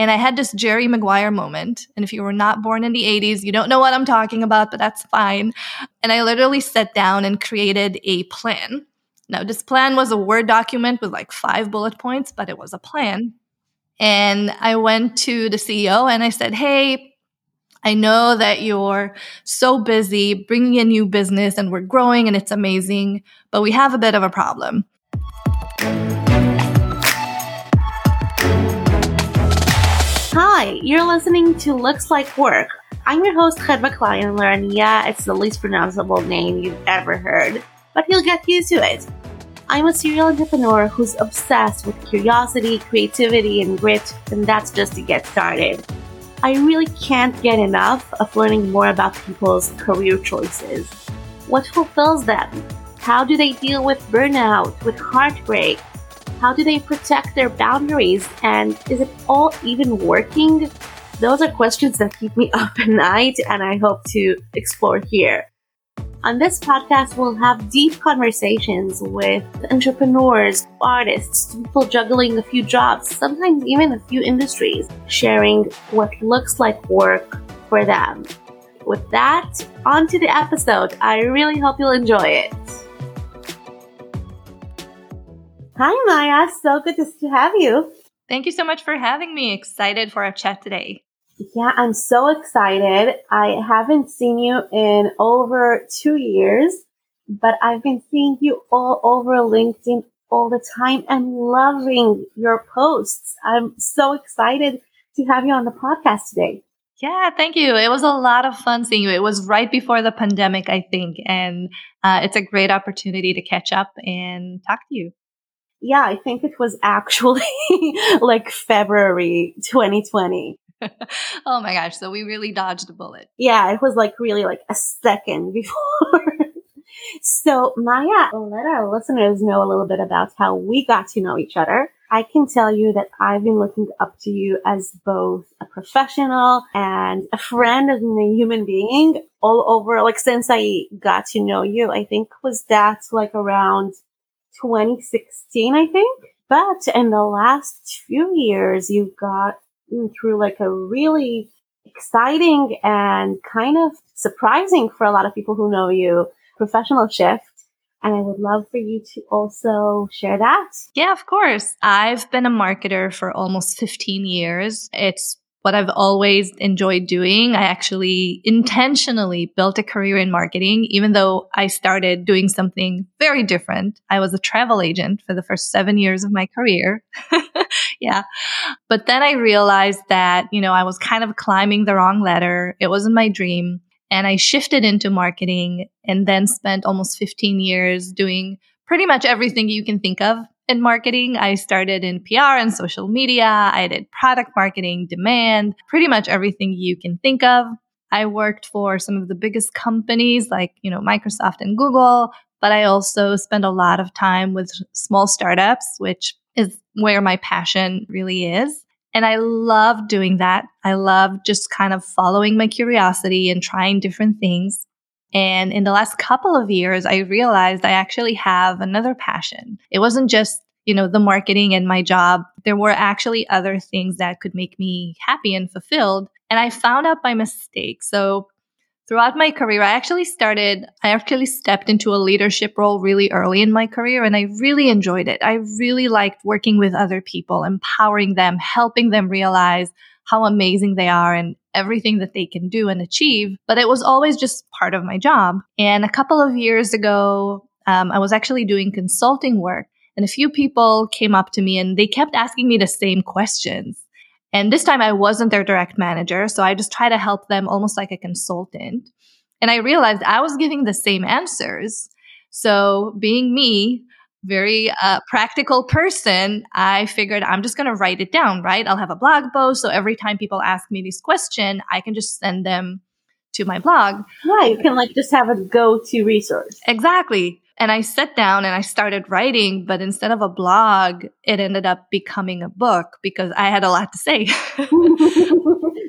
And I had this Jerry Maguire moment. And if you were not born in the 80s, you don't know what I'm talking about, but that's fine. And I literally sat down and created a plan. Now, this plan was a Word document with like 5 bullet points, but it was a plan. And I went to the CEO and I said, hey, I know that you're so busy bringing in new business and we're growing and it's amazing, but we have a bit of a problem. Hi, you're listening to Looks Like Work. I'm your host, Chedva Klein, and Lauren, yeah, it's the least pronounceable name you've ever heard, but you'll get used to it. I'm a serial entrepreneur who's obsessed with curiosity, creativity, and grit, and that's just to get started. I really can't get enough of learning more about people's career choices. What fulfills them? How do they deal with burnout, with heartbreak? How do they protect their boundaries? And is it all even working? Those are questions that keep me up at night, and I hope to explore here. On this podcast, we'll have deep conversations with entrepreneurs, artists, people juggling a few jobs, sometimes even a few industries, sharing what looks like work for them. With that, on to the episode. I really hope you'll enjoy it. Hi, Maya. So good to have you. Thank you so much for having me. Excited for our chat today. Yeah, I'm so excited. I haven't seen you in over 2 years, but I've been seeing you all over LinkedIn all the time and loving your posts. I'm so excited to have you on the podcast today. Yeah, thank you. It was a lot of fun seeing you. It was right before the pandemic, I think, and it's a great opportunity to catch up and talk to you. Yeah, I think it was actually like February 2020. Oh my gosh. So we really dodged a bullet. Yeah, it was like really like a second before. So Maya, let our listeners know a little bit about how we got to know each other. I can tell you that I've been looking up to you as both a professional and a friend and a human being all over. Like since I got to know you, I think was that like around 2016, I think. But in the last few years, you got through like a really exciting and kind of surprising for a lot of people who know you professional shift. And I would love for you to also share that. Yeah, of course. I've been a marketer for almost 15 years. It's what I've always enjoyed doing. I actually intentionally built a career in marketing, even though I started doing something very different. I was a travel agent for the first 7 years of my career. Yeah. But then I realized that, I was kind of climbing the wrong ladder. It wasn't my dream. And I shifted into marketing and then spent almost 15 years doing pretty much everything you can think of. In marketing, I started in PR and social media. I did product marketing, demand, pretty much everything you can think of. I worked for some of the biggest companies like, Microsoft and Google, but I also spent a lot of time with small startups, which is where my passion really is. And I love doing that. I love just kind of following my curiosity and trying different things. And in the last couple of years, I realized I actually have another passion. It wasn't just, the marketing and my job. There were actually other things that could make me happy and fulfilled. And I found out by mistake. So throughout my career, I actually stepped into a leadership role really early in my career, and I really enjoyed it. I really liked working with other people, empowering them, helping them realize how amazing they are and everything that they can do and achieve. But it was always just part of my job. And a couple of years ago, I was actually doing consulting work. And a few people came up to me and they kept asking me the same questions. And this time I wasn't their direct manager. So I just tried to help them almost like a consultant. And I realized I was giving the same answers. So being me, very practical person, I figured I'm just going to write it down, right? I'll have a blog post. So every time people ask me this question, I can just send them to my blog. Yeah, you can just have a go-to resource. Exactly. And I sat down and I started writing, but instead of a blog, it ended up becoming a book because I had a lot to say.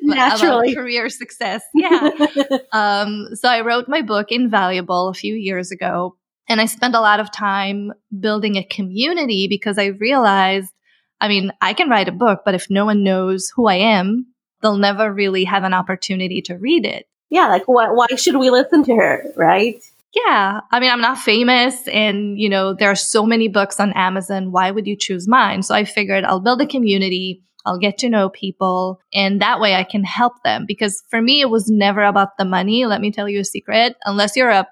Naturally. About career success. Yeah. So I wrote my book, Invaluable, a few years ago. And I spent a lot of time building a community because I realized I mean, I can write a book, but if no one knows who I am, they'll never really have an opportunity to read it. Yeah, like why should we listen to her, right? Yeah. I mean, I'm not famous and, you know, there are so many books on Amazon. Why would you choose mine? So I figured I'll build a community. I'll get to know people and that way I can help them. Because for me, it was never about the money. Let me tell you a secret. Unless you're a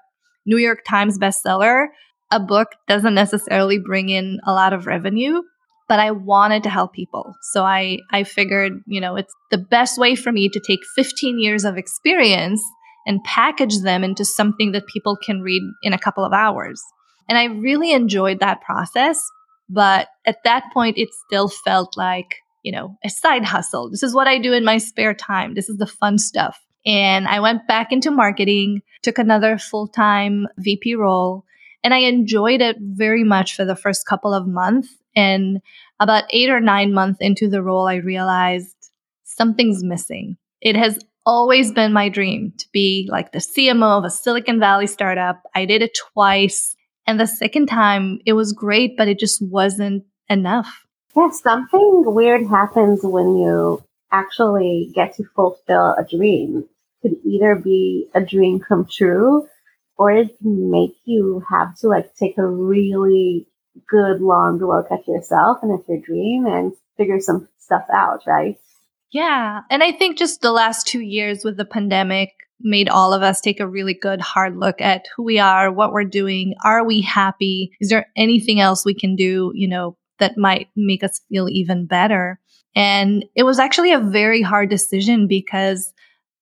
New York Times bestseller, a book doesn't necessarily bring in a lot of revenue, but I wanted to help people. So I figured, you know, it's the best way for me to take 15 years of experience and package them into something that people can read in a couple of hours. And I really enjoyed that process. But at that point, it still felt like, you know, a side hustle. This is what I do in my spare time. This is the fun stuff. And I went back into marketing, took another full-time VP role, and I enjoyed it very much for the first couple of months. And about 8 or 9 months into the role, I realized something's missing. It has always been my dream to be like the CMO of a Silicon Valley startup. I did it twice. And the second time, it was great, but it just wasn't enough. Yeah, something weird happens when you actually get to fulfill a dream. It could either be a dream come true, or it can make you have to like take a really good long look at yourself and at your dream and figure some stuff out, right? Yeah. And I think just the last 2 years with the pandemic made all of us take a really good hard look at who we are, what we're doing. Are we happy? Is there anything else we can do, you know, that might make us feel even better? And it was actually a very hard decision because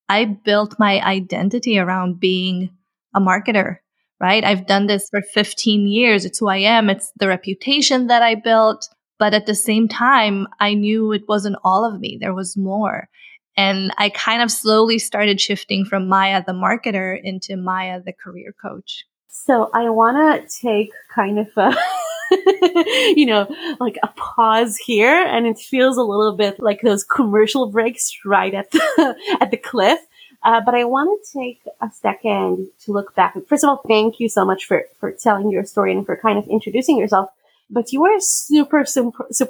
I built my identity around being a marketer, right? I've done this for 15 years. It's who I am. It's the reputation that I built. But at the same time, I knew it wasn't all of me. There was more. And I kind of slowly started shifting from Maya the marketer into Maya the career coach. So I want to take kind of a, you know, like a pause here. And it feels a little bit like those commercial breaks right at the cliff. But I want to take a second to look back. First of all, thank you so much for telling your story and for kind of introducing yourself. But you were super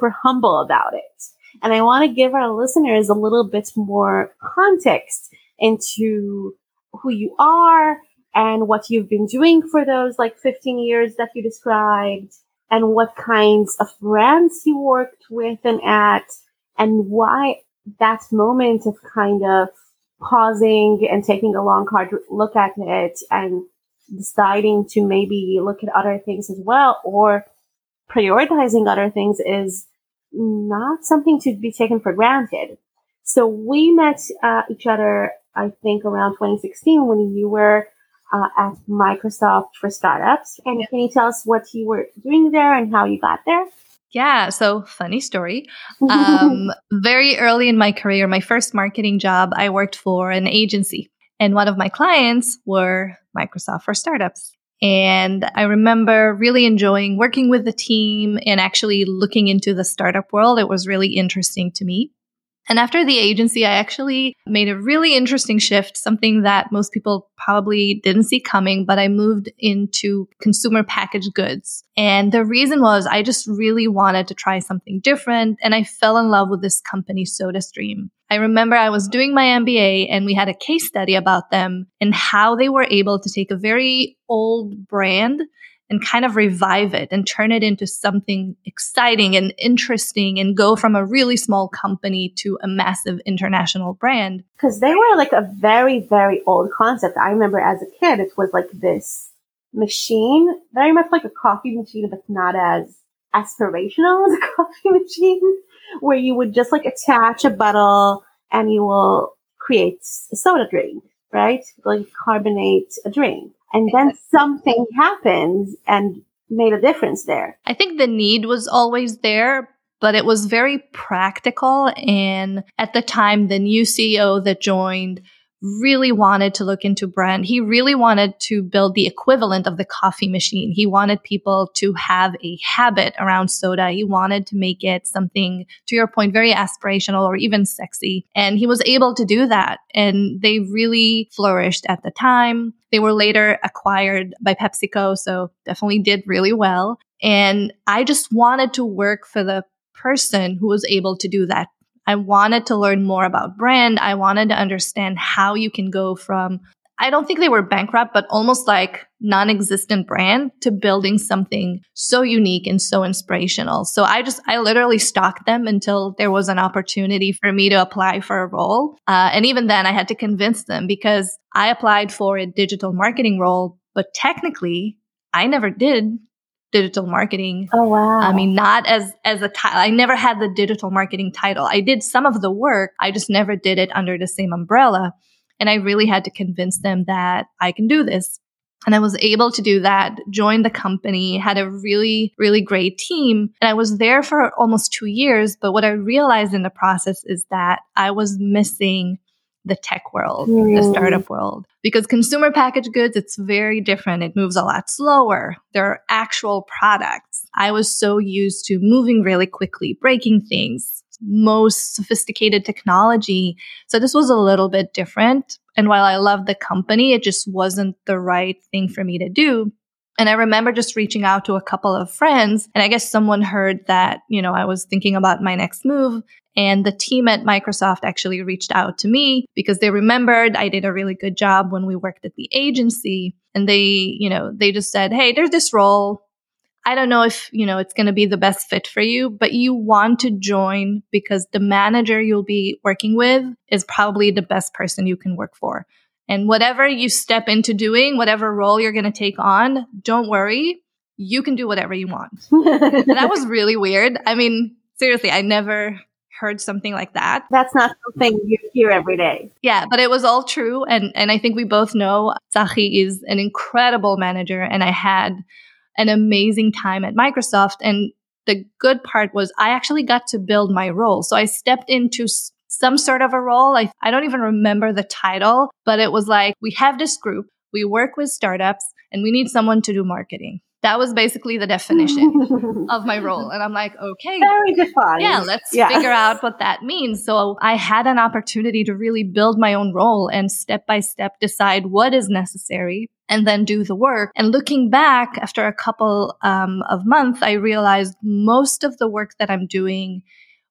humble about it. And I want to give our listeners a little bit more context into who you are and what you've been doing for those like 15 years that you described and what kinds of brands you worked with and at and why that moment of kind of pausing and taking a long hard look at it and deciding to maybe look at other things as well or prioritizing other things is not something to be taken for granted. So we met each other, I think, around 2016 when you were at Microsoft for Startups. And can you tell us what you were doing there and how you got there? Yeah. So funny story. Very early in my career, my first marketing job, I worked for an agency. And one of my clients were Microsoft for Startups. And I remember really enjoying working with the team and actually looking into the startup world. It was really interesting to me. And after the agency, I actually made a really interesting shift, something that most people probably didn't see coming, but I moved into consumer packaged goods. And the reason was I just really wanted to try something different. And I fell in love with this company, SodaStream. I remember I was doing my MBA and we had a case study about them and how they were able to take a very old brand and kind of revive it and turn it into something exciting and interesting and go from a really small company to a massive international brand. Because they were like a very, very old concept. I remember as a kid, it was like this machine, very much like a coffee machine, but not as aspirational as a coffee machine, where you would just like attach a bottle and you will create a soda drink, right? Like carbonate a drink. And then something happens and made a difference there. I think the need was always there, but it was very practical. And at the time, the new CEO that joined really wanted to look into brand. He really wanted to build the equivalent of the coffee machine. He wanted people to have a habit around soda. He wanted to make it something, to your point, very aspirational or even sexy. And he was able to do that. And they really flourished at the time. They were later acquired by PepsiCo, so definitely did really well. And I just wanted to work for the person who was able to do that. I wanted to learn more about brand. I wanted to understand how you can go from, I don't think they were bankrupt, but almost like non-existent brand to building something so unique and so inspirational. So I literally stalked them until there was an opportunity for me to apply for a role. And even then I had to convince them because I applied for a digital marketing role, but technically I never did digital marketing. Oh, wow. I mean, not as a title. I never had the digital marketing title. I did some of the work. I just never did it under the same umbrella. And I really had to convince them that I can do this. And I was able to do that, joined the company, had a really, really great team. And I was there for almost 2 years. But what I realized in the process is that I was missing the tech world, the startup world. Because consumer packaged goods, it's very different. It moves a lot slower. There are actual products. I was so used to moving really quickly, breaking things, most sophisticated technology. So this was a little bit different. And while I loved the company, it just wasn't the right thing for me to do. And I remember just reaching out to a couple of friends. And I guess someone heard that, you know, I was thinking about my next move. And the team at Microsoft actually reached out to me because they remembered I did a really good job when we worked at the agency. And they just said, hey, there's this role. I don't know if, it's going to be the best fit for you, but you want to join because the manager you'll be working with is probably the best person you can work for. And whatever you step into doing, whatever role you're going to take on, don't worry, you can do whatever you want. And that was really weird. I mean, seriously, I never heard something like that. That's not something you hear every day. Yeah, but it was all true. And I think we both know Zahi is an incredible manager. And I had an amazing time at Microsoft. And the good part was I actually got to build my role. So I stepped into some sort of a role. I don't even remember the title, but it was like, we have this group, we work with startups, and we need someone to do marketing. That was basically the definition of my role. And I'm like, okay, very defined. Yeah, let's figure out what that means. So I had an opportunity to really build my own role and step by step decide what is necessary and then do the work. And looking back after a couple of months, I realized most of the work that I'm doing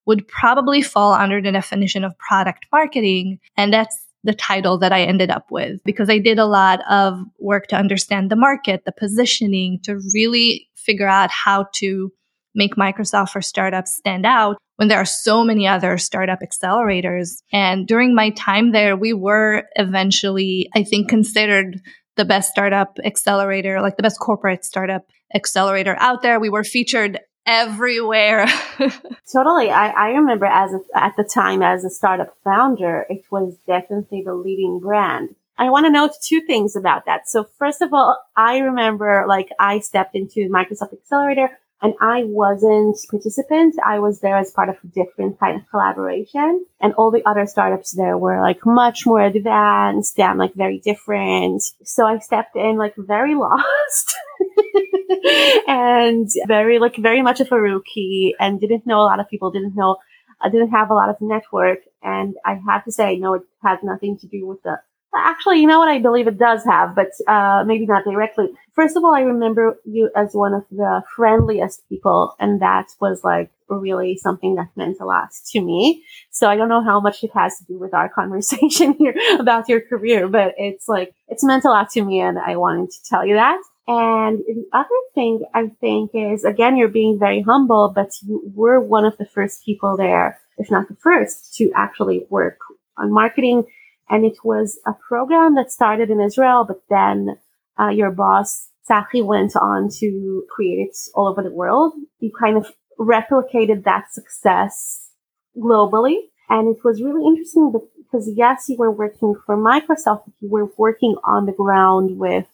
would probably fall under the definition of product marketing. And that's the title that I ended up with because I did a lot of work to understand the market, the positioning, to really figure out how to make Microsoft for Startups stand out when there are so many other startup accelerators. And during my time there, we were eventually, I think, considered the best startup accelerator, like the best corporate startup accelerator out there. We were featured everywhere. Totally. I remember at the time as a startup founder, it was definitely the leading brand. I want to note two things about that. So first of all, I remember I stepped into Microsoft Accelerator and I wasn't participant. I was there as part of a different kind of collaboration, and all the other startups there were much more advanced and very different. So I stepped in very lost. And very much of a rookie, and didn't know a lot of people, I didn't have a lot of network. And I have to say, no, it has nothing to do with actually, you know what? I believe it does have, but maybe not directly. First of all, I remember you as one of the friendliest people, and that was really something that meant a lot to me. So I don't know how much it has to do with our conversation here about your career, but it's meant a lot to me, and I wanted to tell you that. And the other thing I think is, again, you're being very humble, but you were one of the first people there, if not the first, to actually work on marketing. And it was a program that started in Israel, but then your boss, Tzachi, went on to create it all over the world. You kind of replicated that success globally. And it was really interesting because, yes, you were working for Microsoft, but you were working on the ground with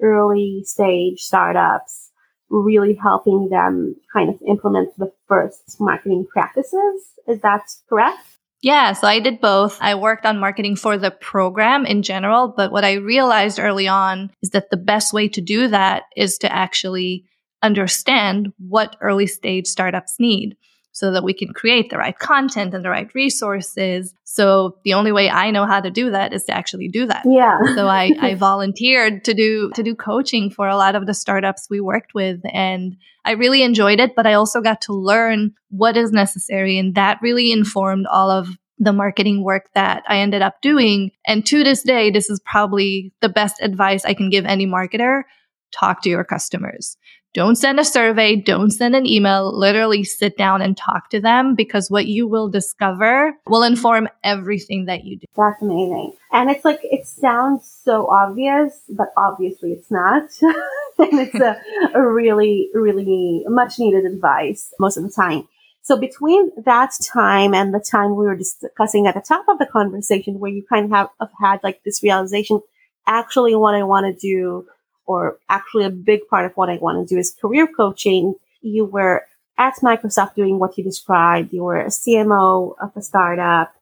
early stage startups, really helping them kind of implement the first marketing practices. Is that correct? Yeah, so I did both. I worked on marketing for the program in general, but what I realized early on is that the best way to do that is to actually understand what early stage startups need. so that we can create the right content and the right resources. So the only way I know how to do that is to actually do that. Yeah. So I volunteered to do coaching for a lot of the startups we worked with, and I really enjoyed it, but I also got to learn what is necessary, and that really informed all of the marketing work that I ended up doing. And to this day, this is probably the best advice I can give any marketer. Talk to your customers. Don't send a survey. Don't send an email. Literally sit down and talk to them, because what you will discover will inform everything that you do. That's amazing. And it's like, it sounds so obvious, but obviously it's not. And it's a really, really much needed advice most of the time. So between that time and the time we were discussing at the top of the conversation, where you kind of have had like this realization, actually what I want to do, or actually a big part of what I want to do is career coaching. You were at Microsoft doing what you described. You were a CMO of a startup.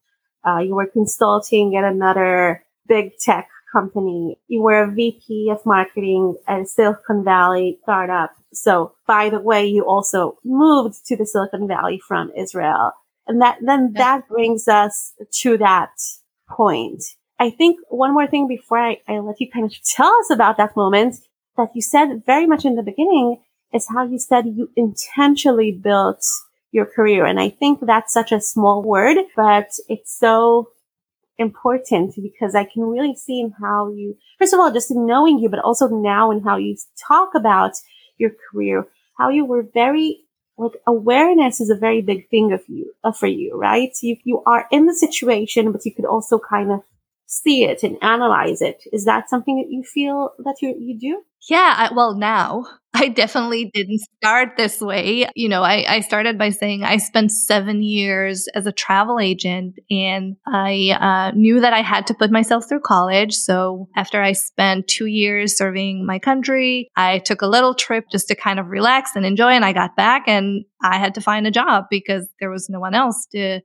You were consulting at another big tech company. You were a VP of marketing at a Silicon Valley startup. So by the way, you also moved to the Silicon Valley from Israel. And that brings us to that point. I think one more thing before I let you kind of tell us about that moment that you said very much in the beginning is how you said you intentionally built your career. And I think that's such a small word, but it's so important, because I can really see in how you, first of all, just in knowing you, but also now in how you talk about your career, how you were very, like, awareness is a very big thing for you, right? You are in the situation, but you could also kind of see it and analyze it. Is that something that you feel that you do? Yeah. Well, now I definitely didn't start this way. You know, I started by saying I spent 7 years as a travel agent, and I knew that I had to put myself through college. So after I spent 2 years serving my country, I took a little trip just to kind of relax and enjoy. And I got back and I had to find a job because there was no one else to,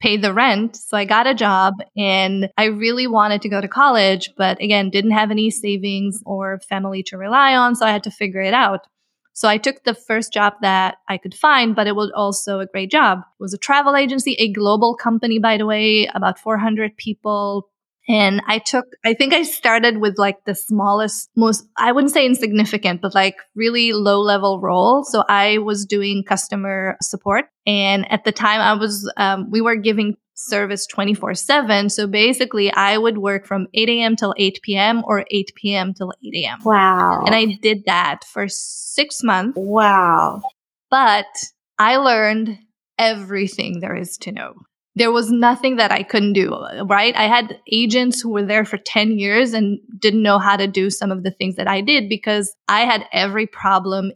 pay the rent. So I got a job, and I really wanted to go to college, but again, didn't have any savings or family to rely on. So I had to figure it out. So I took the first job that I could find, but it was also a great job. It was a travel agency, a global company, by the way, about 400 people. And I think I started with like the smallest, most, I wouldn't say insignificant, but like really low level role. So I was doing customer support. And at the time we were giving service 24/7. So basically I would work from 8 a.m. till 8 p.m. or 8 p.m. till 8 a.m. Wow. And I did that for 6 months. Wow. But I learned everything there is to know. There was nothing that I couldn't do, right? I had agents who were there for 10 years and didn't know how to do some of the things that I did, because I had every problem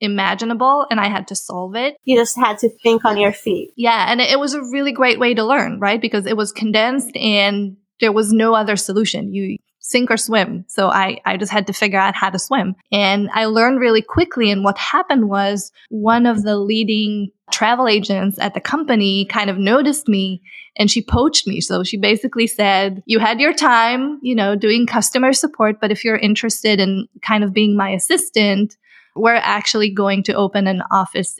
imaginable and I had to solve it. You just had to think on your feet. Yeah. And it was a really great way to learn, right? Because it was condensed and there was no other solution. You sink or swim. So I just had to figure out how to swim. And I learned really quickly. And what happened was one of the leading travel agents at the company kind of noticed me, and she poached me. So she basically said, you had your time, doing customer support, but if you're interested in kind of being my assistant, we're actually going to open an office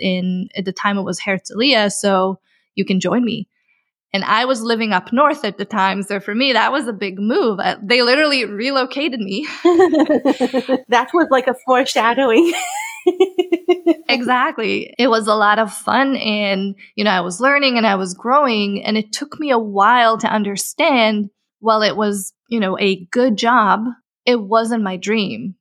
at the time it was Herzliya, so you can join me. And I was living up north at the time, so for me, that was a big move. They literally relocated me. That was like a foreshadowing. Exactly. It was a lot of fun, and I was learning and I was growing, and it took me a while to understand, while it was, a good job, it wasn't my dream.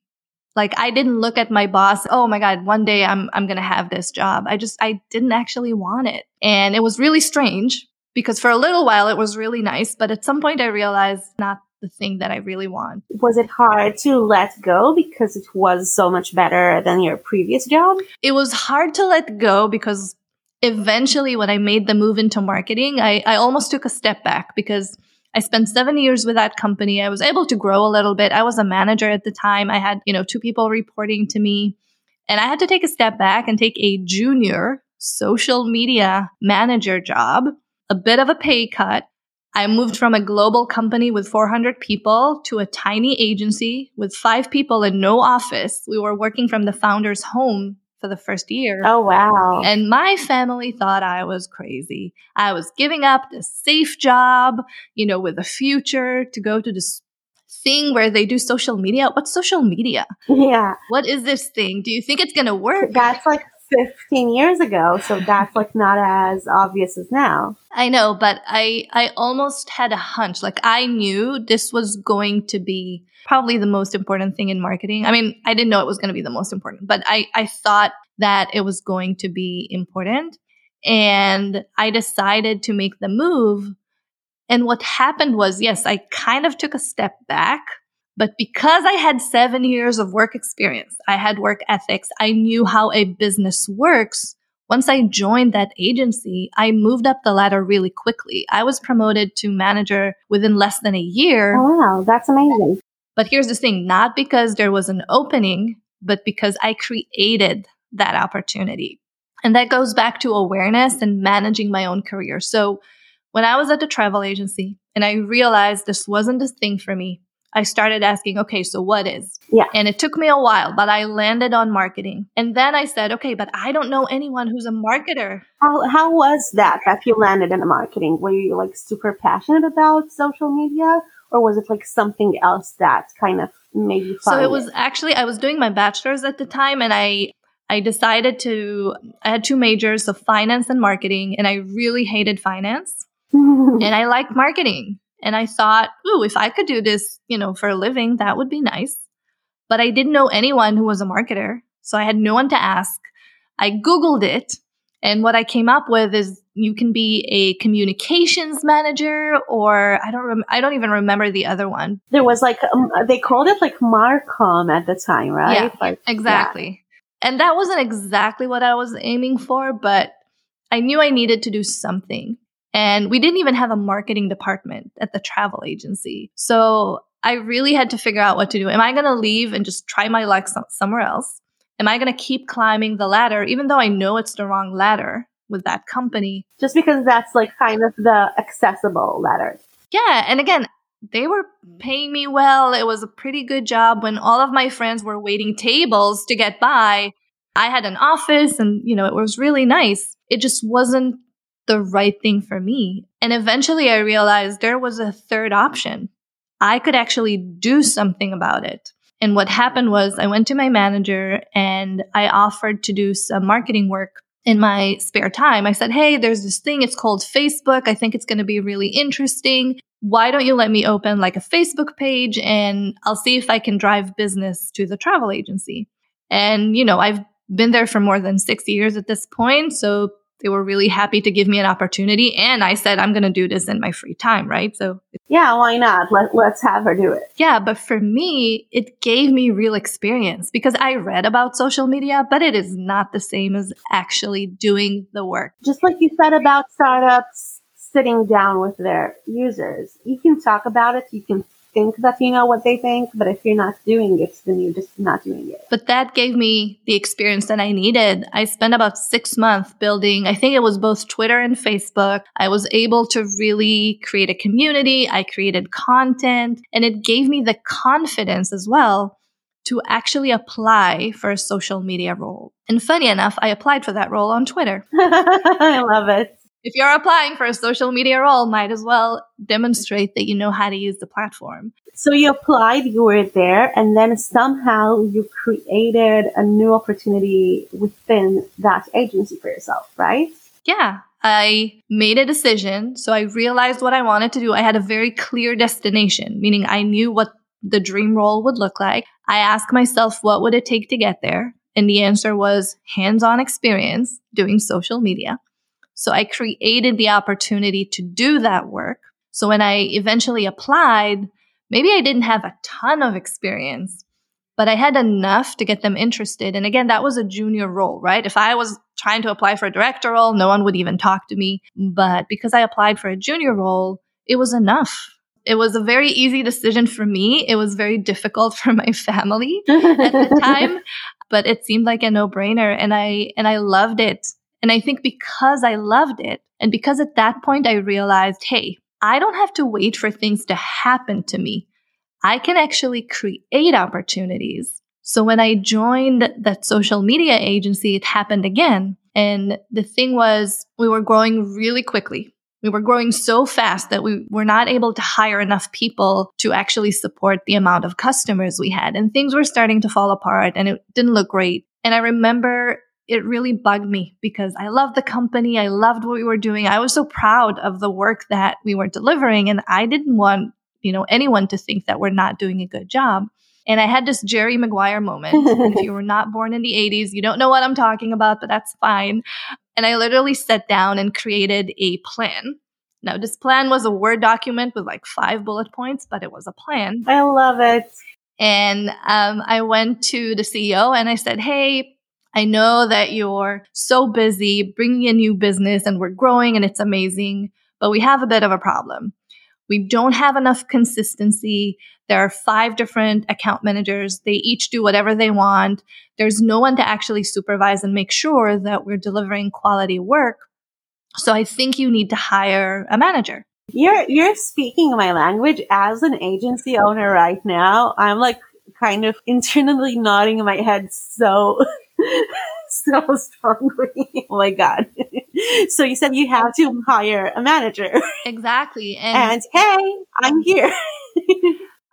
Like, I didn't look at my boss, oh my God, one day I'm going to have this job. I didn't actually want it. And it was really strange, because for a little while it was really nice, but at some point I realized not the thing that I really want. Was it hard to let go because it was so much better than your previous job? It was hard to let go because eventually when I made the move into marketing, I almost took a step back, because I spent 7 years with that company. I was able to grow a little bit. I was a manager at the time. I had, 2 people reporting to me, and I had to take a step back and take a junior social media manager job, a bit of a pay cut. I moved from a global company with 400 people to a tiny agency with 5 people and no office. We were working from the founder's home. for the first year. Oh, wow. And my family thought I was crazy. I was giving up the safe job, you know, with a future to go to this thing where they do social media. What's social media? Yeah. What is this thing? Do you think it's going to work? That's like 15 years ago. So that's like not as obvious as now. I know, but I almost had a hunch. Like I knew this was going to be probably the most important thing in marketing. I mean, I didn't know it was going to be the most important, but I thought that it was going to be important. And I decided to make the move. And what happened was, yes, I kind of took a step back. But because I had 7 years of work experience, I had work ethics, I knew how a business works. Once I joined that agency, I moved up the ladder really quickly. I was promoted to manager within less than a year. Oh, wow, that's amazing. But here's the thing, not because there was an opening, but because I created that opportunity. And that goes back to awareness and managing my own career. So when I was at the travel agency and I realized this wasn't a thing for me, I started asking, okay, so what is? Yeah. And it took me a while, but I landed on marketing. And then I said, okay, but I don't know anyone who's a marketer. How was that you landed in marketing? Were you like super passionate about social media? Or was it like something else that kind of made you find it? So it was actually, I was doing my bachelor's at the time and I decided to, I had two majors, so finance and marketing. And I really hated finance and I liked marketing. And I thought, ooh, if I could do this, you know, for a living, that would be nice. But I didn't know anyone who was a marketer. So I had no one to ask. I Googled it. And what I came up with is you can be a communications manager or I don't even remember the other one. There was like, they called it like Marcom at the time, right? Yeah, like, exactly. Yeah. And that wasn't exactly what I was aiming for, but I knew I needed to do something. And we didn't even have a marketing department at the travel agency. So I really had to figure out what to do. Am I going to leave and just try my luck somewhere else? Am I going to keep climbing the ladder, even though I know it's the wrong ladder with that company? Just because that's like kind of the accessible ladder. Yeah. And again, they were paying me well. It was a pretty good job when all of my friends were waiting tables to get by. I had an office and, you know, it was really nice. It just wasn't the right thing for me. And eventually I realized there was a third option. I could actually do something about it. And what happened was I went to my manager and I offered to do some marketing work in my spare time. I said, hey, there's this thing, it's called Facebook. I think it's going to be really interesting. Why don't you let me open like a Facebook page and I'll see if I can drive business to the travel agency. And, you know, I've been there for more than 6 years at this point. So they were really happy to give me an opportunity. And I said, I'm going to do this in my free time, right? So yeah, why not? Let's have her do it. Yeah. But for me, it gave me real experience because I read about social media, but it is not the same as actually doing the work. Just like you said about startups sitting down with their users, you can talk about it. You can think that you know what they think, but if you're not doing it, then you're just not doing it. But that gave me the experience that I needed. I spent about 6 months building, I think it was both Twitter and Facebook. I was able to really create a community. I created content and it gave me the confidence as well to actually apply for a social media role. And funny enough, I applied for that role on Twitter. I love it. If you're applying for a social media role, might as well demonstrate that you know how to use the platform. So you applied, you were there, and then somehow you created a new opportunity within that agency for yourself, right? Yeah, I made a decision. So I realized what I wanted to do. I had a very clear destination, meaning I knew what the dream role would look like. I asked myself, what would it take to get there? And the answer was hands-on experience doing social media. So I created the opportunity to do that work. So when I eventually applied, maybe I didn't have a ton of experience, but I had enough to get them interested. And again, that was a junior role, right? If I was trying to apply for a director role, no one would even talk to me. But because I applied for a junior role, it was enough. It was a very easy decision for me. It was very difficult for my family at the time, but it seemed like a no-brainer and I loved it. And I think because I loved it and because at that point I realized, hey, I don't have to wait for things to happen to me. I can actually create opportunities. So when I joined that social media agency, it happened again. And the thing was, we were growing really quickly. We were growing so fast that we were not able to hire enough people to actually support the amount of customers we had. And things were starting to fall apart and it didn't look great. And I remember it really bugged me because I loved the company. I loved what we were doing. I was so proud of the work that we were delivering. And I didn't want, anyone to think that we're not doing a good job. And I had this Jerry Maguire moment. If you were not born in the 80s, you don't know what I'm talking about, but that's fine. And I literally sat down and created a plan. Now, this plan was a Word document with like 5 bullet points, but it was a plan. I love it. And I went to the CEO and I said, hey, I know that you're so busy bringing in new business and we're growing and it's amazing, but we have a bit of a problem. We don't have enough consistency. There are 5 different account managers. They each do whatever they want. There's no one to actually supervise and make sure that we're delivering quality work. So I think you need to hire a manager. You're speaking my language as an agency owner right now. I'm like kind of internally nodding my head so strongly. Oh my God. So you said you have to hire a manager. Exactly. And hey, I'm here.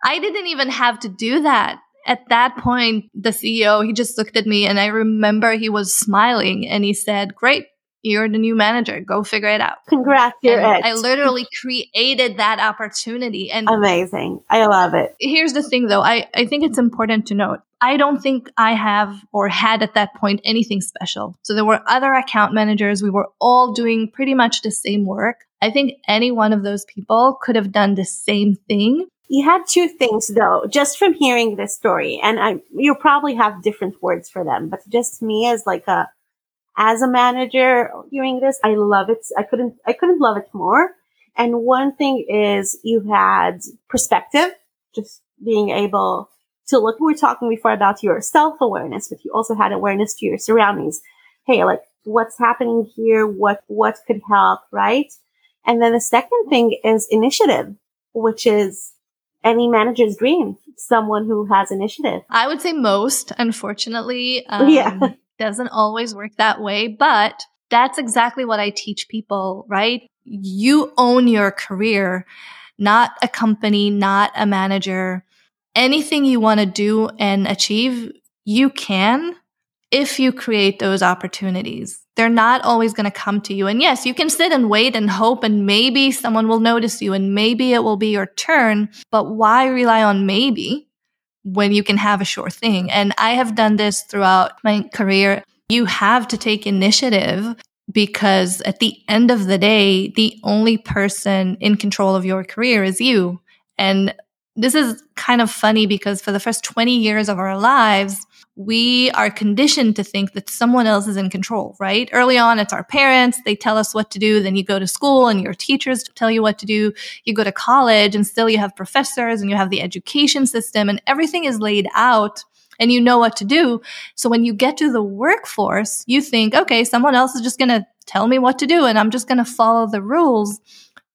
I didn't even have to do that. At that point, the CEO, he just looked at me and I remember he was smiling and he said, great, you're the new manager. Go figure it out. Congrats, you're it. I literally created that opportunity. And amazing. I love it. Here's the thing though. I think it's important to note. I don't think I have or had at that point anything special. So there were other account managers. We were all doing pretty much the same work. I think any one of those people could have done the same thing. You had 2 things though, just from hearing this story. And you probably have different words for them, but just me as like as a manager doing this, I love it. I couldn't love it more. And one thing is you had perspective, just being able to look. We were talking before about your self-awareness, but you also had awareness to your surroundings. Hey, like what's happening here? What could help, right? And then the second thing is initiative, which is any manager's dream, someone who has initiative. I would say most, unfortunately. Doesn't always work that way, but that's exactly what I teach people, right? You own your career, not a company, not a manager. Anything you want to do and achieve, you can if you create those opportunities. They're not always going to come to you. And yes, you can sit and wait and hope and maybe someone will notice you and maybe it will be your turn, but why rely on maybe when you can have a sure thing? And I have done this throughout my career. You have to take initiative because at the end of the day, the only person in control of your career is you. And this is kind of funny because for the first 20 years of our lives, we are conditioned to think that someone else is in control, right? Early on, it's our parents. They tell us what to do. Then you go to school and your teachers tell you what to do. You go to college and still you have professors and you have the education system and everything is laid out and you know what to do. So when you get to the workforce, you think, okay, someone else is just going to tell me what to do and I'm just going to follow the rules.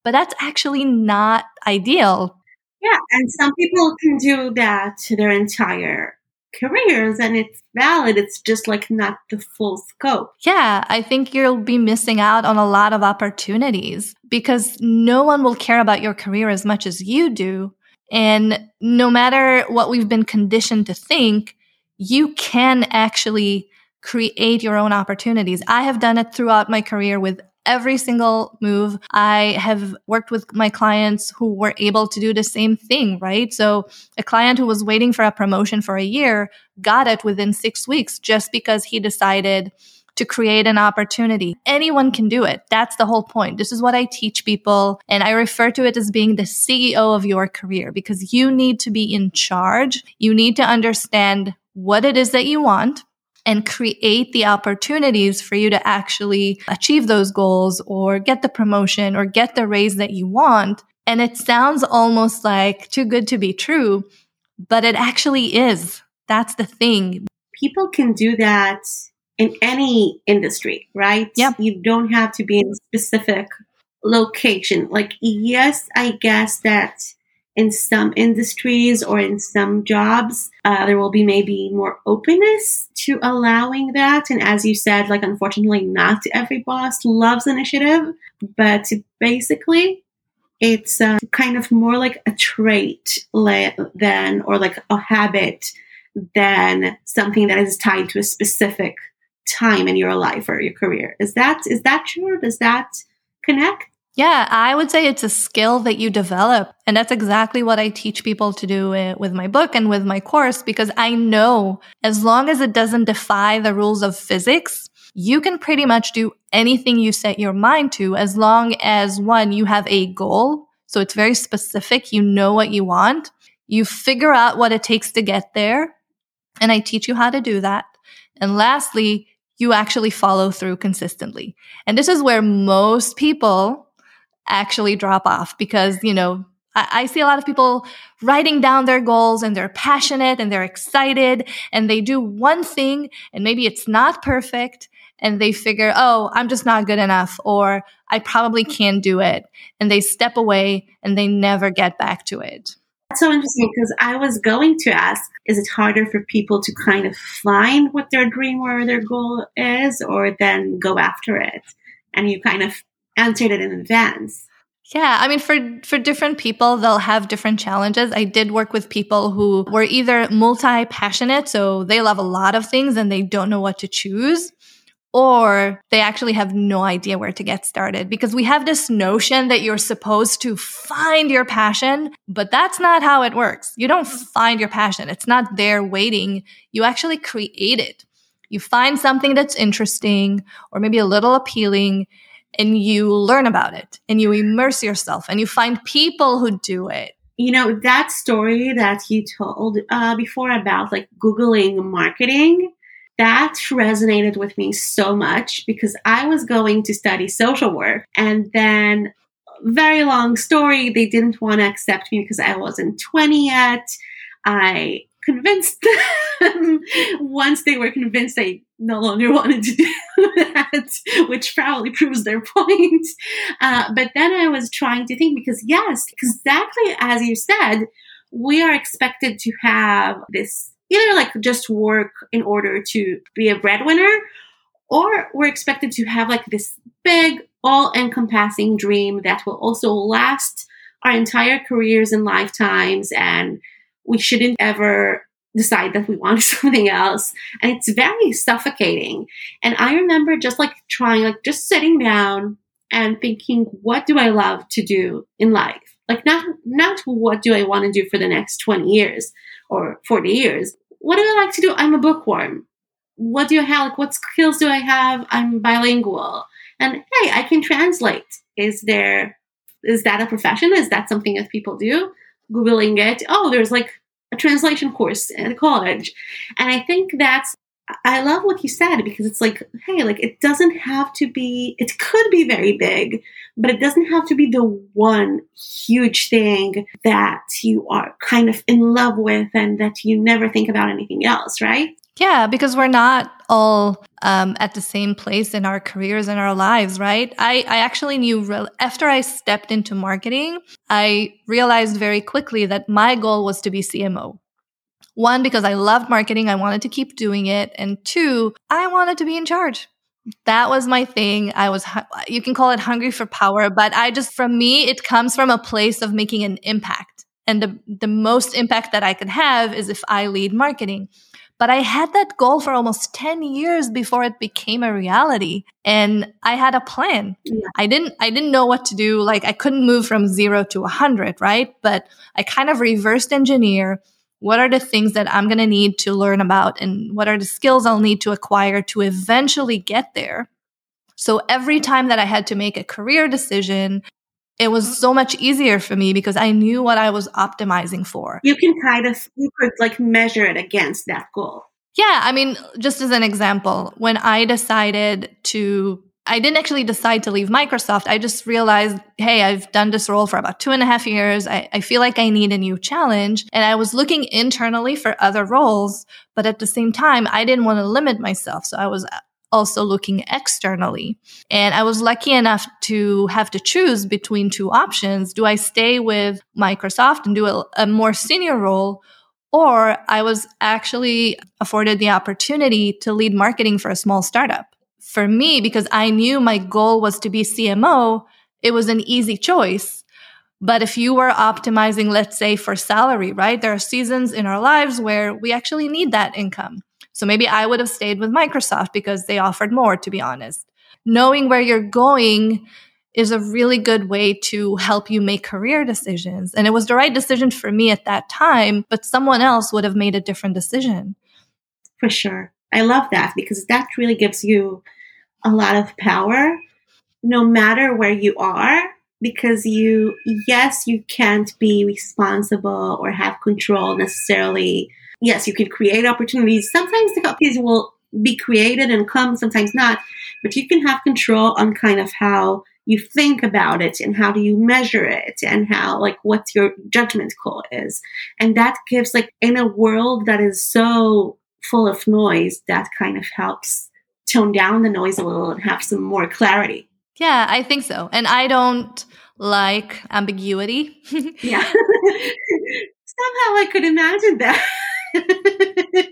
But that's actually not ideal. Yeah, and some people can do that their entire careers and it's valid. It's just like not the full scope. Yeah, I think you'll be missing out on a lot of opportunities because no one will care about your career as much as you do. And no matter what we've been conditioned to think, you can actually create your own opportunities. I have done it throughout my career with every single move. I have worked with my clients who were able to do the same thing, right? So a client who was waiting for a promotion for a year got it within 6 weeks just because he decided to create an opportunity. Anyone can do it. That's the whole point. This is what I teach people. And I refer to it as being the CEO of your career because you need to be in charge. You need to understand what it is that you want and create the opportunities for you to actually achieve those goals or get the promotion or get the raise that you want. And it sounds almost like too good to be true, but it actually is. That's the thing. People can do that in any industry, right? Yep. You don't have to be in a specific location. Like, yes, I guess that in some industries or in some jobs, there will be maybe more openness to allowing that. And as you said, like, unfortunately, not every boss loves initiative, but basically it's kind of more like a trait than, or like a habit than something that is tied to a specific time in your life or your career. Is that true? Does that connect? Yeah, I would say it's a skill that you develop. And that's exactly what I teach people to do with my book and with my course, because I know as long as it doesn't defy the rules of physics, you can pretty much do anything you set your mind to, as long as, one, you have a goal. So it's very specific. You know what you want. You figure out what it takes to get there. And I teach you how to do that. And lastly, you actually follow through consistently. And this is where most people actually drop off, because, you know, I see a lot of people writing down their goals and they're passionate and they're excited and they do one thing and maybe it's not perfect and they figure, oh, I'm just not good enough, or I probably can't do it. And they step away and they never get back to it. That's so interesting, because I was going to ask, is it harder for people to kind of find what their dream or their goal is, or then go after it? And you kind of answered it in advance. Yeah, I mean, for different people, they'll have different challenges. I did work with people who were either multi-passionate, so they love a lot of things and they don't know what to choose, or they actually have no idea where to get started, because we have this notion that you're supposed to find your passion, but that's not how it works. You don't find your passion. It's not there waiting. You actually create it. You find something that's interesting or maybe a little appealing, and you learn about it and you immerse yourself and you find people who do it. You know, that story that you told before about like Googling marketing, that resonated with me so much, because I was going to study social work, and then, very long story, they didn't want to accept me because I wasn't 20 yet. I convinced them. Once they were convinced, they no longer wanted to do that, which probably proves their point. But then I was trying to think, because yes, exactly as you said, we are expected to have this either like just work in order to be a breadwinner, or we're expected to have like this big, all-encompassing dream that will also last our entire careers and lifetimes. And we shouldn't ever decide that we want something else. And it's very suffocating. And I remember just like trying, like just sitting down and thinking, what do I love to do in life? Like not what do I want to do for the next 20 years or 40 years? What do I like to do? I'm a bookworm. What do you have? Like, what skills do I have? I'm bilingual. And hey, I can translate. Is that a profession? Is that something that people do? Googling it. Oh, there's like a translation course at college. And I think I love what you said, because it's like, hey, like it doesn't have to be, it could be very big, but it doesn't have to be the one huge thing that you are kind of in love with and that you never think about anything else, right? Yeah, because we're not all at the same place in our careers and our lives, right? I actually knew after I stepped into marketing, I realized very quickly that my goal was to be CMO. One, because I loved marketing, I wanted to keep doing it. And two, I wanted to be in charge. That was my thing. I was, you can call it hungry for power, but for me, it comes from a place of making an impact. And the most impact that I could have is if I lead marketing. But I had that goal for almost 10 years before it became a reality. And I had a plan. Yeah. I didn't know what to do. Like, I couldn't move from 0 to 100, right? But I kind of reversed engineer. What are the things that I'm going to need to learn about, and what are the skills I'll need to acquire to eventually get there? So every time that I had to make a career decision, it was so much easier for me because I knew what I was optimizing for. You could like measure it against that goal. Yeah. I mean, just as an example, when I didn't actually decide to leave Microsoft. I just realized, hey, I've done this role for about 2.5 years. I feel like I need a new challenge. And I was looking internally for other roles, but at the same time, I didn't want to limit myself. So I was also looking externally. And I was lucky enough to have to choose between two options. Do I stay with Microsoft and do a more senior role? Or I was actually afforded the opportunity to lead marketing for a small startup. For me, because I knew my goal was to be CMO, it was an easy choice. But if you were optimizing, let's say, for salary, right? There are seasons in our lives where we actually need that income. So maybe I would have stayed with Microsoft because they offered more, to be honest. Knowing where you're going is a really good way to help you make career decisions. And it was the right decision for me at that time, but someone else would have made a different decision. For sure. I love that because that really gives you a lot of power, no matter where you are, because you can't be responsible or have control necessarily. Yes, you can create opportunities. Sometimes the companies will be created and come, sometimes not. But you can have control on kind of how you think about it and how do you measure it and how, like, what's your judgment call is. And that gives, like, in a world that is so full of noise, that kind of helps tone down the noise a little and have some more clarity. Yeah, I think so. And I don't like ambiguity. Yeah. Somehow I could imagine that.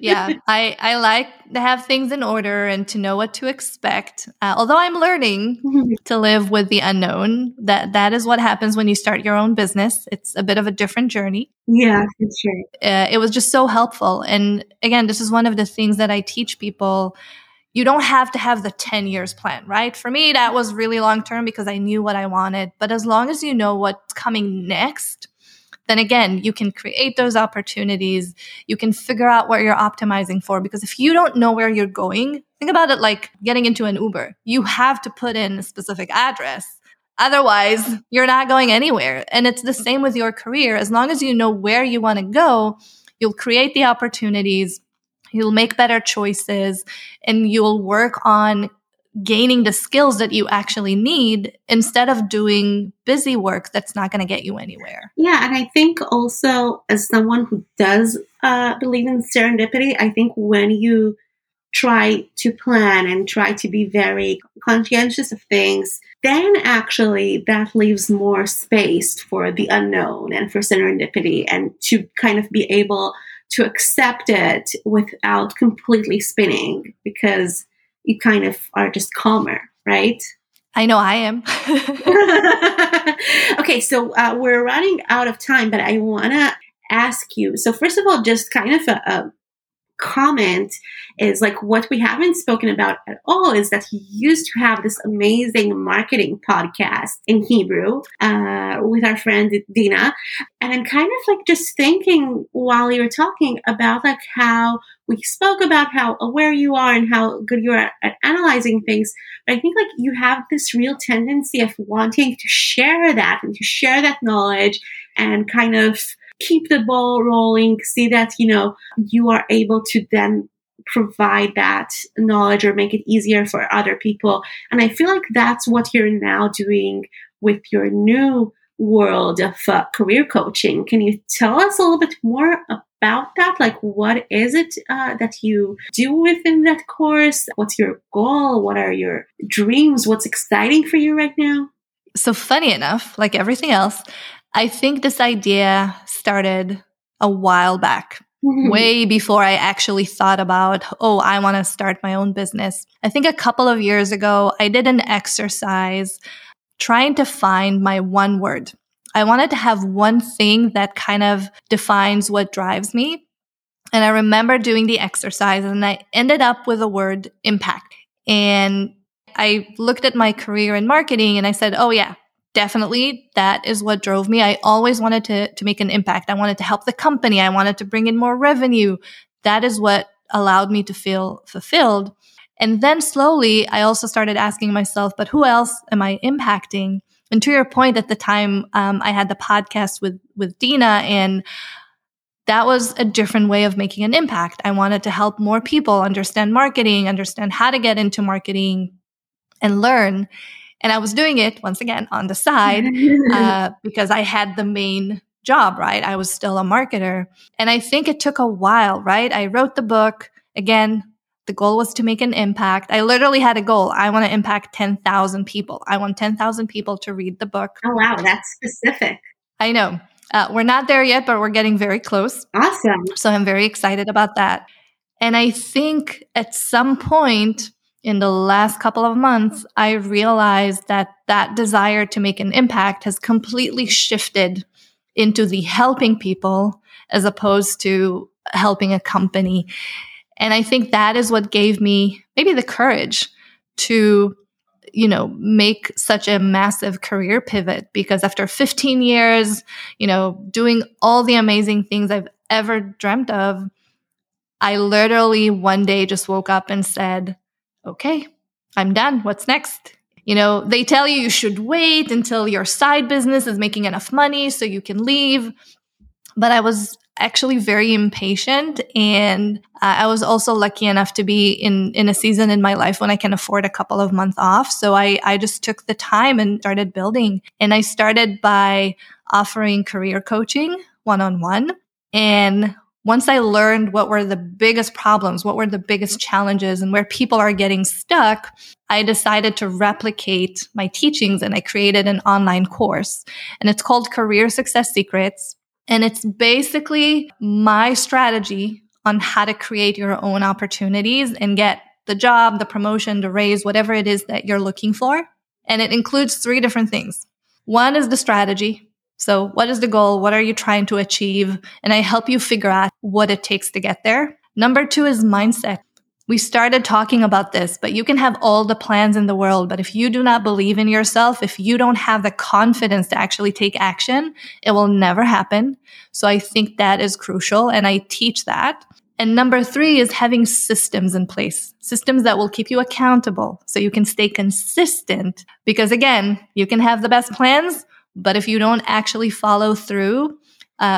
Yeah, I like to have things in order and to know what to expect. Although I'm learning to live with the unknown, that is what happens when you start your own business. It's a bit of a different journey. Yeah, for sure. It was just so helpful. And again, this is one of the things that I teach people. You don't have to have the 10 years plan, right? For me, that was really long term because I knew what I wanted. But as long as you know what's coming next, then again, you can create those opportunities. You can figure out what you're optimizing for. Because if you don't know where you're going, think about it like getting into an Uber. You have to put in a specific address. Otherwise, you're not going anywhere. And it's the same with your career. As long as you know where you want to go, you'll create the opportunities, you'll make better choices, and you'll work on gaining the skills that you actually need instead of doing busy work that's not going to get you anywhere. Yeah. And I think also, as someone who does believe in serendipity, I think when you try to plan and try to be very conscientious of things, then actually that leaves more space for the unknown and for serendipity and to kind of be able to accept it without completely spinning, because you kind of are just calmer, right? I know I am. Okay, so we're running out of time, but I want to ask you. So first of all, just kind of a comment is, like, what we haven't spoken about at all is that you used to have this amazing marketing podcast in Hebrew with our friend Dina. And I'm kind of, like, just thinking while you were talking about, like, how we spoke about how aware you are and how good you are at analyzing things. But I think, like, you have this real tendency of wanting to share that and to share that knowledge and kind of keep the ball rolling, see that, you know, you are able to then provide that knowledge or make it easier for other people. And I feel like that's what you're now doing with your new world of career coaching. Can you tell us a little bit more about that? Like, what is it that you do within that course? What's your goal? What are your dreams? What's exciting for you right now? So funny enough, like everything else, I think this idea started a while back, way before I actually thought about, oh, I want to start my own business. I think a couple of years ago, I did an exercise trying to find my one word. I wanted to have one thing that kind of defines what drives me. And I remember doing the exercise and I ended up with the word impact. And I looked at my career in marketing and I said, oh yeah, definitely, that is what drove me. I always wanted to make an impact. I wanted to help the company. I wanted to bring in more revenue. That is what allowed me to feel fulfilled. And then slowly, I also started asking myself, but who else am I impacting? And to your point, at the time, I had the podcast with Dina, and that was a different way of making an impact. I wanted to help more people understand marketing, understand how to get into marketing, and learn. And I was doing it, once again, on the side because I had the main job, right? I was still a marketer. And I think it took a while, right? I wrote the book. Again, The goal was to make an impact. I literally had a goal. I want to impact 10,000 people. I want 10,000 people to read the book. Oh, wow. That's specific. I know. We're not there yet, but we're getting very close. Awesome. So I'm very excited about that. And I think at some point in the last couple of months, I realized that that desire to make an impact has completely shifted into the helping people as opposed to helping a company. And I think that is what gave me maybe the courage to, you know, make such a massive career pivot, because after 15 years, you know, doing all the amazing things I've ever dreamt of, I literally one day just woke up and said, okay, I'm done. What's next? You know, they tell you you should wait until your side business is making enough money so you can leave. But I was actually very impatient. And I was also lucky enough to be in a season in my life when I can afford a couple of months off. So I just took the time and started building. And I started by offering career coaching one-on-one. And once I learned what were the biggest problems, what were the biggest challenges and where people are getting stuck, I decided to replicate my teachings and I created an online course. And it's called Career Success Secrets. And it's basically my strategy on how to create your own opportunities and get the job, the promotion, the raise, whatever it is that you're looking for. And it includes three different things. One is the strategy. So what is the goal? What are you trying to achieve? And I help you figure out what it takes to get there. Number two is mindset. We started talking about this, but you can have all the plans in the world. But if you do not believe in yourself, if you don't have the confidence to actually take action, it will never happen. So I think that is crucial. And I teach that. And number three is having systems in place, systems that will keep you accountable so you can stay consistent. Because again, you can have the best plans, but if you don't actually follow through,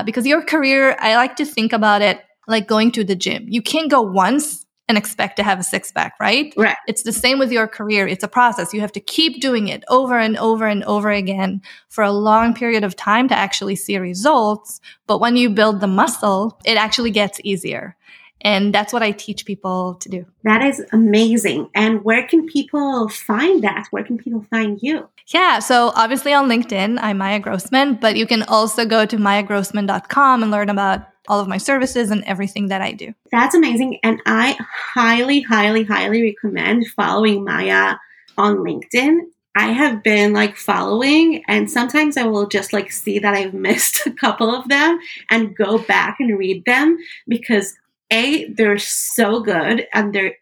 because your career, I like to think about it like going to the gym. You can't go once and expect to have a six-pack, right? Right. It's the same with your career. It's a process. You have to keep doing it over and over and over again for a long period of time to actually see results. But when you build the muscle, it actually gets easier. And that's what I teach people to do. That is amazing. And where can people find that? Where can people find you? Yeah. So obviously on LinkedIn, I'm Maya Grossman, but you can also go to mayagrossman.com and learn about all of my services and everything that I do. That's amazing. And I highly, highly, highly recommend following Maya on LinkedIn. I have been like following, and sometimes I will just like see that I've missed a couple of them and go back and read them because A, they're so good and they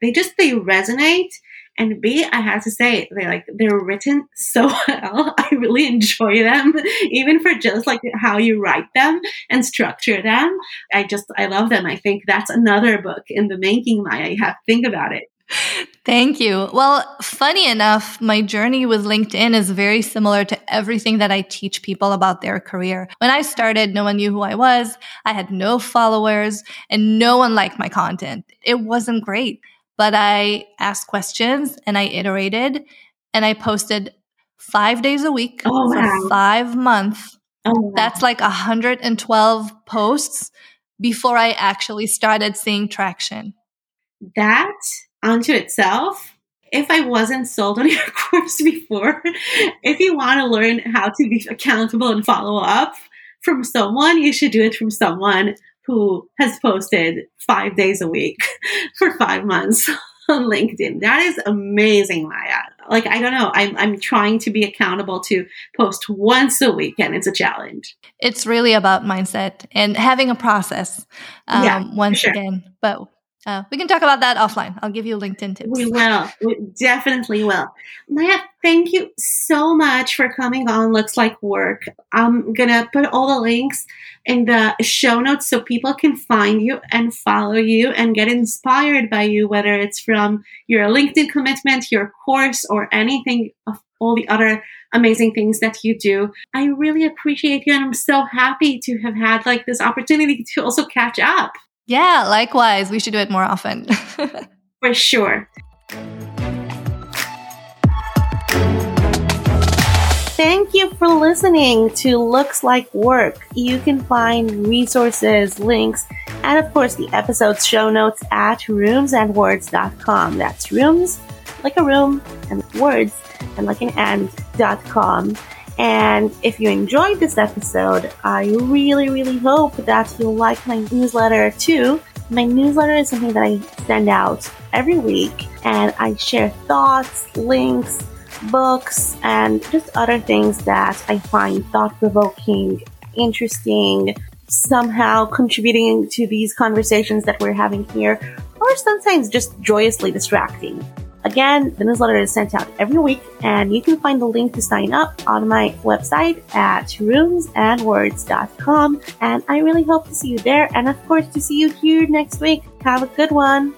resonate. And B, I have to say, they're written so well. I really enjoy them, even for just like how you write them and structure them. I love them. I think that's another book in the making, Maya. You have to think about it. Thank you. Well, funny enough, my journey with LinkedIn is very similar to everything that I teach people about their career. When I started, no one knew who I was. I had no followers and no one liked my content. It wasn't great. But I asked questions and I iterated and I posted 5 days a week for 5 months. Oh, wow. That's like 112 posts before I actually started seeing traction. That onto itself, if I wasn't sold on your course before, if you want to learn how to be accountable and follow up from someone, you should do it from someone who has posted 5 days a week for 5 months on LinkedIn. That is amazing, Maya. Like, I don't know, I'm trying to be accountable to post once a week and it's a challenge. It's really about mindset and having a process again. But we can talk about that offline. I'll give you LinkedIn tips. We will. We definitely will. Maya, thank you so much for coming on Looks Like Work. I'm going to put all the links in the show notes so people can find you and follow you and get inspired by you, whether it's from your LinkedIn commitment, your course, or anything of all the other amazing things that you do. I really appreciate you. And I'm so happy to have had like this opportunity to also catch up. Yeah, likewise. We should do it more often. For sure. Thank you for listening to Looks Like Work. You can find resources, links, and of course the episode's show notes at roomsandwords.com. That's rooms, like a room, and words, and like an and.com. And if you enjoyed this episode, I really, really hope that you like my newsletter too. My newsletter is something that I send out every week, and I share thoughts, links, books, and just other things that I find thought-provoking, interesting, somehow contributing to these conversations that we're having here, or sometimes just joyously distracting. Again, the newsletter is sent out every week, and you can find the link to sign up on my website at roomsandwords.com. And I really hope to see you there, and of course to see you here next week. Have a good one.